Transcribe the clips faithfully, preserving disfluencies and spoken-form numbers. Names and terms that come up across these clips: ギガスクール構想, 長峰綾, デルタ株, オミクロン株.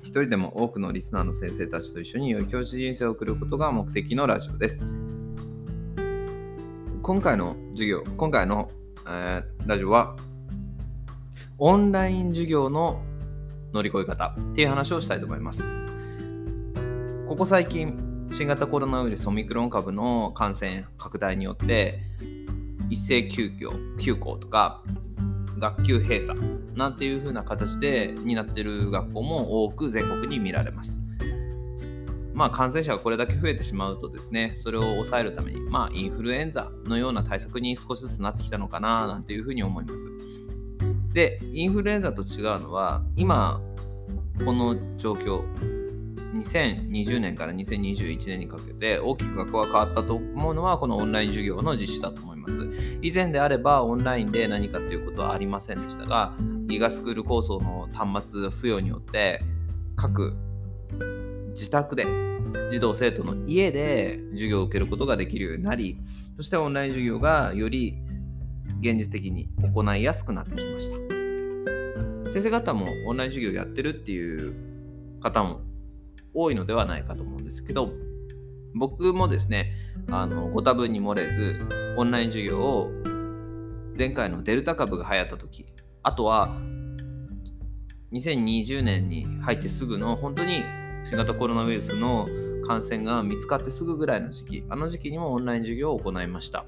一人でも多くのリスナーの先生たちと一緒に良い教師人生を送ることが目的のラジオです。今回の授業、今回の、えー、ラジオはオンライン授業の乗り越え方っていう話をしたいと思います。ここ最近、新型コロナウイルスオミクロン株の感染拡大によって一斉休校、休校とか学級閉鎖なんていう風な形でになっている学校も多く全国に見られます。まあ感染者がこれだけ増えてしまうとですね、それを抑えるために、まあインフルエンザのような対策に少しずつなってきたのかななんていう風に思います。で、インフルエンザと違うのは、今この状況、にせんにじゅうねんからにせんにじゅういちねんにかけて大きく学校が変わったと思うのは、このオンライン授業の実施だと思います。以前であればオンラインで何かということはありませんでしたが、ギガスクール構想の端末付与によって各自宅で児童生徒の家で授業を受けることができるようになり、そしてオンライン授業がより現実的に行いやすくなってきました。先生方もオンライン授業やってるっていう方も多いのではないかと思うんですけど、僕もですね、あのご多分に漏れずオンライン授業を前回のデルタ株が流行った時、あとはにせんにじゅうねんに入ってすぐの本当に新型コロナウイルスの感染が見つかってすぐぐらいの時期、あの時期にもオンライン授業を行いました。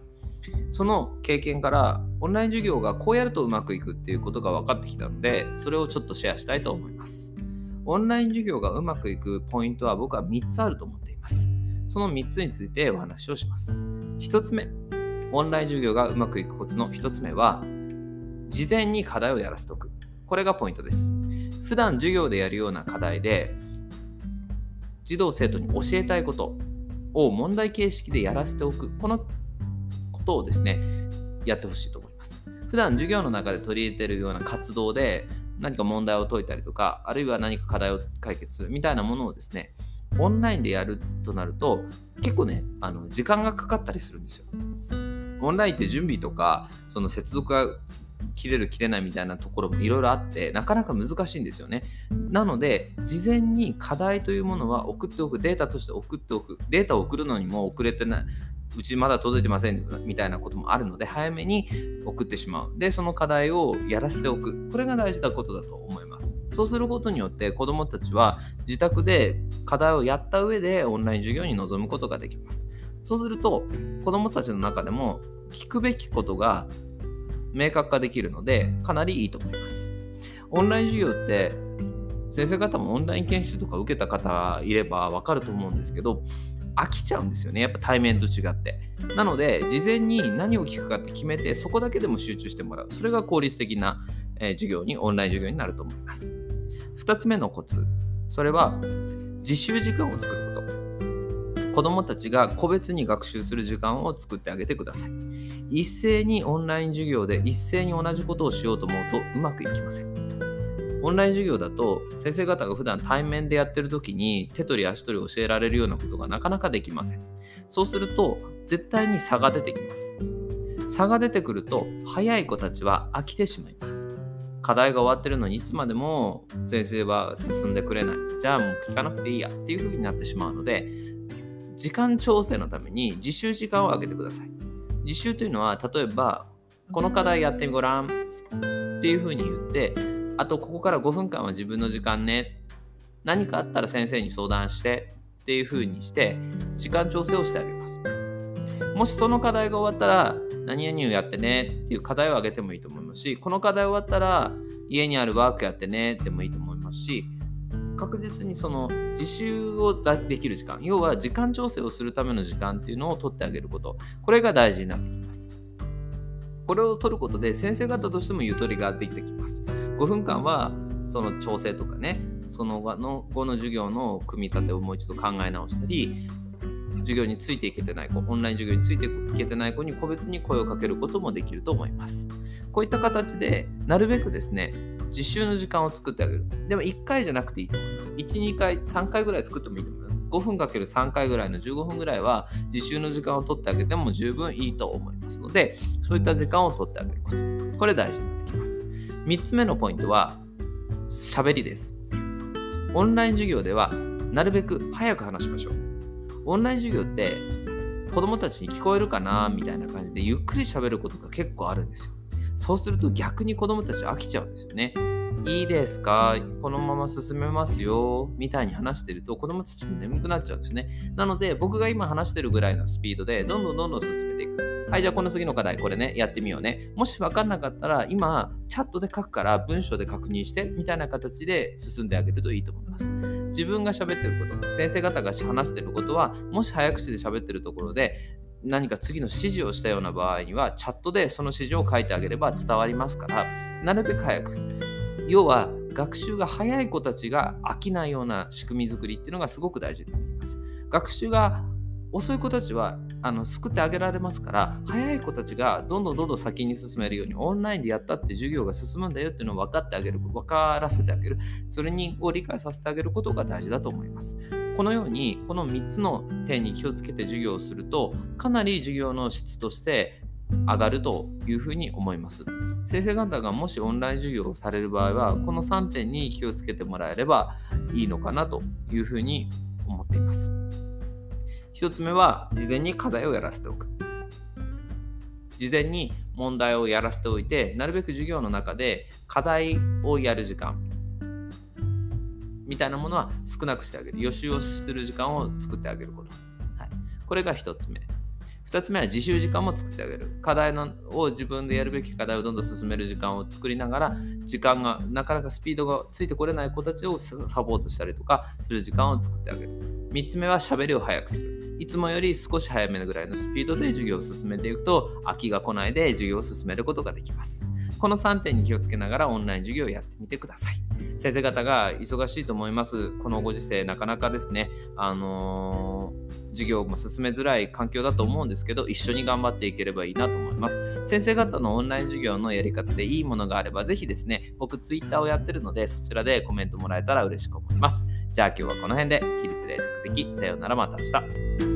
その経験からオンライン授業がこうやるとうまくいくっていうことが分かってきたので、それをちょっとシェアしたいと思います。オンライン授業がうまくいくポイントは僕はみっつあると思っています。そのみっつについてお話をします。ひとつめ、オンライン授業がうまくいくコツのひとつめは、事前に課題をやらせておく。これがポイントです。普段授業でやるような課題で、児童生徒に教えたいことを問題形式でやらせておく。このことをですね、やってほしいと思います。普段授業の中で取り入れているような活動で、何か問題を解いたりとか、あるいは何か課題を解決みたいなものをですね、オンラインでやるとなると結構ね、あの時間がかかったりするんですよ。オンラインって準備とか、その接続が切れる切れないみたいなところもいろいろあって、なかなか難しいんですよね。なので事前に課題というものは送っておく、データとして送っておく。データを送るのにも遅れてないうちまだ届いてませんみたいなこともあるので、早めに送ってしまう。で、その課題をやらせておく。これが大事なことだと思います。そうすることによって子どもたちは自宅で課題をやった上でオンライン授業に臨むことができます。そうすると子どもたちの中でも聞くべきことが明確化できるので、かなりいいと思います。オンライン授業って先生方もオンライン研修とか受けた方いれば分かると思うんですけど、飽きちゃうんですよね、やっぱ対面と違って。なので事前に何を聞くかって決めて、そこだけでも集中してもらう。それが効率的な、えー、授業にオンライン授業になると思います。ふたつめのコツ、それは自習時間を作ること。子どもたちが個別に学習する時間を作ってあげてください。一斉にオンライン授業で一斉に同じことをしようと思うとうまくいきません。オンライン授業だと先生方が普段対面でやってる時に手取り足取り教えられるようなことがなかなかできません。そうすると絶対に差が出てきます。差が出てくると早い子たちは飽きてしまいます。課題が終わってるのにいつまでも先生は進んでくれない、じゃあもう聞かなくていいやっていう風になってしまうので、時間調整のために自習時間を上げてください。自習というのは、例えばこの課題やってごらんっていう風に言って、あとここからごふんかんは自分の時間ね、何かあったら先生に相談してっていう風にして時間調整をしてあげます。もしその課題が終わったら何々をやってねっていう課題をあげてもいいと思いますし、この課題終わったら家にあるワークやってねでもいいと思いますし、確実にその自習をできる時間、要は時間調整をするための時間っていうのを取ってあげること、これが大事になってきます。これを取ることで先生方としてもゆとりができてきます。ごふんかんはその調整とかね、その後の授業の組み立てをもう一度考え直したり、授業についていけてない子、オンライン授業についていけてない子に個別に声をかけることもできると思います。こういった形でなるべくですね、実習の時間を作ってあげる。でもいっかいじゃなくていいと思います。いち、にかい、さんかいぐらい作ってもいいと思います。ごふんかけるさんかいぐらいのじゅうごふんぐらいは実習の時間を取ってあげても十分いいと思いますので、そういった時間を取ってあげること、これ大事になってきます。みっつめのポイントは喋りです。オンライン授業ではなるべく早く話しましょう。オンライン授業って子どもたちに聞こえるかなみたいな感じでゆっくり喋ることが結構あるんですよ。そうすると逆に子どもたち飽きちゃうんですよね。いいですか、このまま進めますよみたいに話してると子どもたちも眠くなっちゃうんですね。なので僕が今話してるぐらいのスピードでどんどんどんどん進めていく。はい、じゃあこの次の課題これねやってみようね。もし分かんなかったら今チャットで書くから文章で確認してみたいな形で進んであげるといいと思います。自分が喋ってること、先生方が話してることはもし早口で喋ってるところで何か次の指示をしたような場合にはチャットでその指示を書いてあげれば伝わりますから、なるべく早く、要は学習が早い子たちが飽きないような仕組み作りっていうのがすごく大事になってきます。学習が遅い子たちはあの救ってあげられますから、早い子たちがどんどんどんどん先に進めるように、オンラインでやったって授業が進むんだよっていうのを分かってあげる、分からせてあげる、それにを理解させてあげることが大事だと思います。このようにこのみっつの点に気をつけて授業をするとかなり授業の質として上がるというふうに思います。先生方がもしオンライン授業をされる場合はこのさんてんに気をつけてもらえればいいのかなというふうに思っています。ひとつめは事前に課題をやらせておく。事前に問題をやらせておいて、なるべく授業の中で課題をやる時間みたいなものは少なくしてあげる、予習をする時間を作ってあげること、はい、これがひとつめ。ふたつめは自習時間も作ってあげる。課題のを自分でやるべき課題をどんどん進める時間を作りながら、時間がなかなかスピードがついてこれない子たちをサポートしたりとかする時間を作ってあげる。みっつめは喋りを早くする。いつもより少し早めのぐらいのスピードで授業を進めていくと飽きが来ないで授業を進めることができます。このさんてんに気をつけながらオンライン授業をやってみてください。先生方が忙しいと思います。このご時世なかなかですね、あのー、授業も進めづらい環境だと思うんですけど、一緒に頑張っていければいいなと思います。先生方のオンライン授業のやり方でいいものがあればぜひですね、僕ツイッターをやってるのでそちらでコメントもらえたら嬉しく思います。じゃあ今日はこの辺で、起立礼着席、さようなら、また明日。